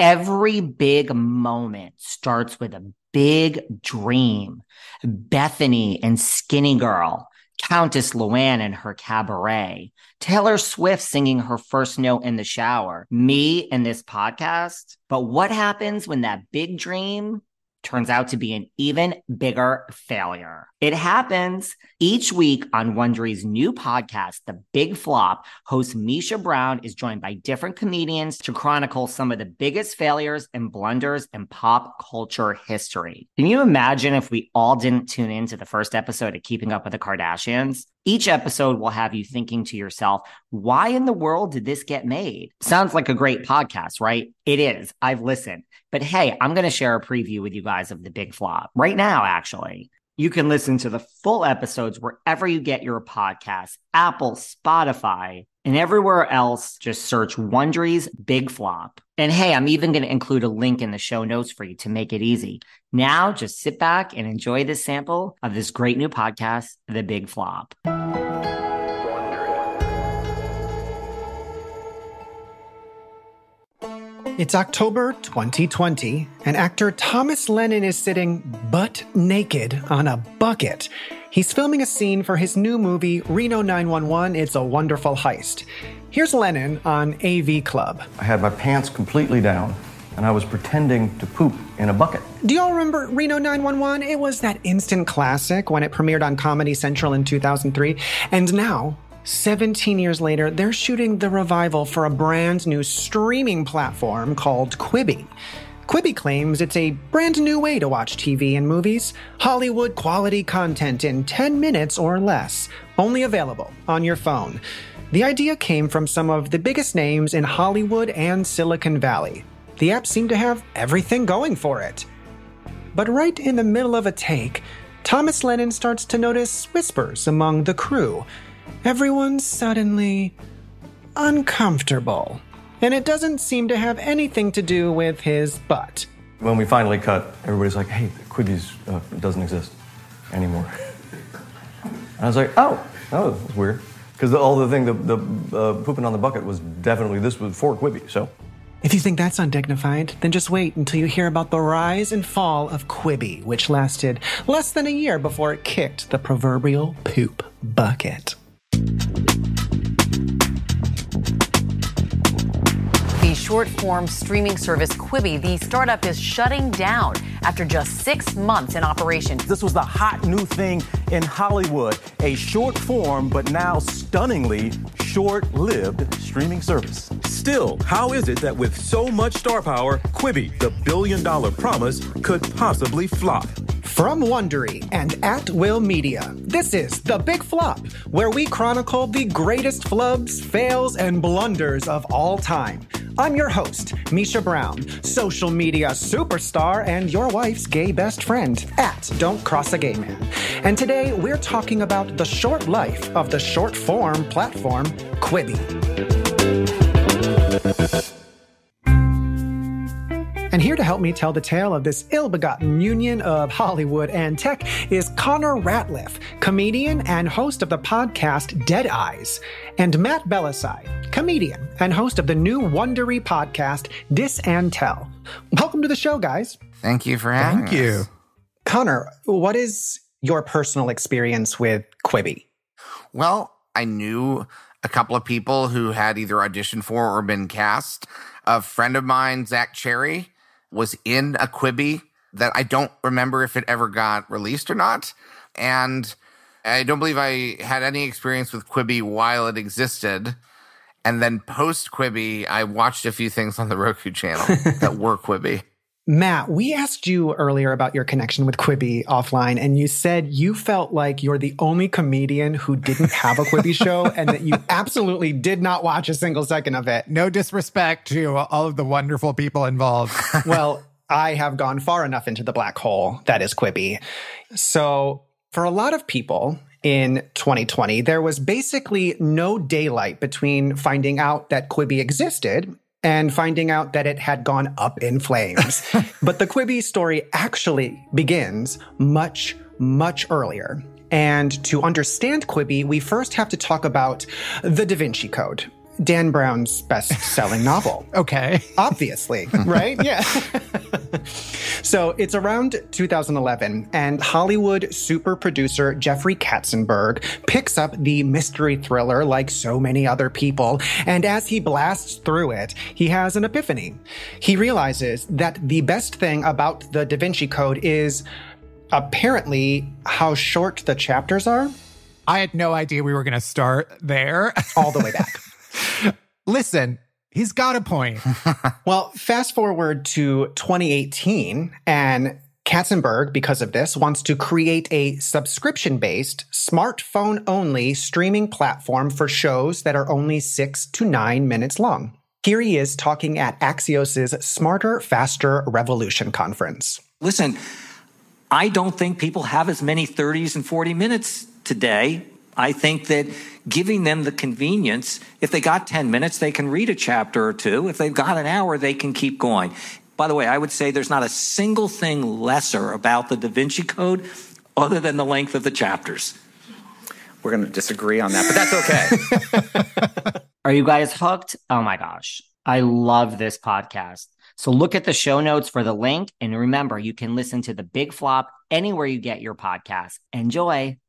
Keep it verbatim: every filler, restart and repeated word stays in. Every big moment starts with a big dream. Bethany and Skinny Girl, Countess Luann and her cabaret, Taylor Swift singing her first note in the shower, me and this podcast. But what happens when that big dream turns out to be an even bigger failure? It happens each week on Wondery's new podcast, The Big Flop. Host Misha Brown is joined by different comedians to chronicle some of the biggest failures and blunders in pop culture history. Can you imagine if we all didn't tune in to the first episode of Keeping Up with the Kardashians? Each episode will have you thinking to yourself, why in the world did this get made? Sounds like a great podcast, right? It is. I've listened. But hey, I'm going to share a preview with you guys of The Big Flop right now, actually. You can listen to the full episodes wherever you get your podcasts, Apple, Spotify, and everywhere else. Just search Wondery's Big Flop. And hey, I'm even going to include a link in the show notes for you to make it easy. Now, just sit back and enjoy this sample of this great new podcast, The Big Flop. It's October twenty twenty, and actor Thomas Lennon is sitting butt naked on a bucket. He's filming a scene for his new movie, Reno nine one one, It's a Wonderful Heist. Here's Lennon on A V Club. I had my pants completely down, and I was pretending to poop in a bucket. Do y'all remember Reno nine one one? It was that instant classic when it premiered on Comedy Central in two thousand three. And now, seventeen years later, they're shooting the revival for a brand new streaming platform called Quibi. Quibi claims it's a brand new way to watch T V and movies. Hollywood quality content in ten minutes or less, only available on your phone. The idea came from some of the biggest names in Hollywood and Silicon Valley. The app seemed to have everything going for it. But right in the middle of a take, Thomas Lennon starts to notice whispers among the crew. Everyone's suddenly uncomfortable. And it doesn't seem to have anything to do with his butt. When we finally cut, everybody's like, hey, Quibi's uh, doesn't exist anymore. And I was like, oh, oh, that was weird. Because all the thing, the, the uh, pooping on the bucket was definitely, this was for Quibi, so. If you think that's undignified, then just wait until you hear about the rise and fall of Quibi, which lasted less than a year before it kicked the proverbial poop bucket. Short-form streaming service Quibi, the startup is shutting down after just six months in operation. This was the hot new thing in Hollywood, a short-form but now stunningly short-lived streaming service. Still, how is it that with so much star power, Quibi, the billion-dollar promise, could possibly flop? From Wondery and At Will Media, this is The Big Flop, where we chronicle the greatest flubs, fails, and blunders of all time. I'm your host, Misha Brown, social media superstar and your wife's gay best friend at Don't Cross a Gay Man. And today we're talking about the short life of the short form platform, Quibi. And here to help me tell the tale of this ill-begotten union of Hollywood and tech is Connor Ratliff, comedian and host of the podcast Dead Eyes, and Matt Bellasai, comedian and host of the new Wondery podcast Dis and Tell. Welcome to the show, guys. Thank you for having Thank us. Thank you. Connor, what is your personal experience with Quibi? Well, I knew a couple of people who had either auditioned for or been cast. A friend of mine, Zach Cherry, was in a Quibi that I don't remember if it ever got released or not. And I don't believe I had any experience with Quibi while it existed. And then post-Quibi, I watched a few things on the Roku channel that were Quibi. Matt, we asked you earlier about your connection with Quibi offline, and you said you felt like you're the only comedian who didn't have a Quibi show and that you absolutely did not watch a single second of it. No disrespect to all of the wonderful people involved. Well, I have gone far enough into the black hole that is Quibi. So for a lot of people in twenty twenty, there was basically no daylight between finding out that Quibi existed and finding out that it had gone up in flames. But the Quibi story actually begins much, much earlier. And to understand Quibi, we first have to talk about The Da Vinci Code. Dan Brown's best-selling novel. Okay. Obviously, right? Yeah. So it's around two thousand eleven, and Hollywood super producer Jeffrey Katzenberg picks up the mystery thriller like so many other people, and as he blasts through it, he has an epiphany. He realizes that the best thing about The Da Vinci Code is apparently how short the chapters are. I had no idea we were going to start there. All the way back. Listen, he's got a point. Well, fast forward to twenty eighteen, and Katzenberg, because of this, wants to create a subscription-based, smartphone-only streaming platform for shows that are only six to nine minutes long. Here he is talking at Axios' Smarter, Faster Revolution conference. Listen, I don't think people have as many thirties and forty minutes today. I think that giving them the convenience, if they got ten minutes, they can read a chapter or two. If they've got an hour, they can keep going. By the way, I would say there's not a single thing lesser about the Da Vinci Code other than the length of the chapters. We're going to disagree on that, but that's okay. Are you guys hooked? Oh my gosh. I love this podcast. So look at the show notes for the link. And remember, you can listen to The Big Flop anywhere you get your podcast. Enjoy.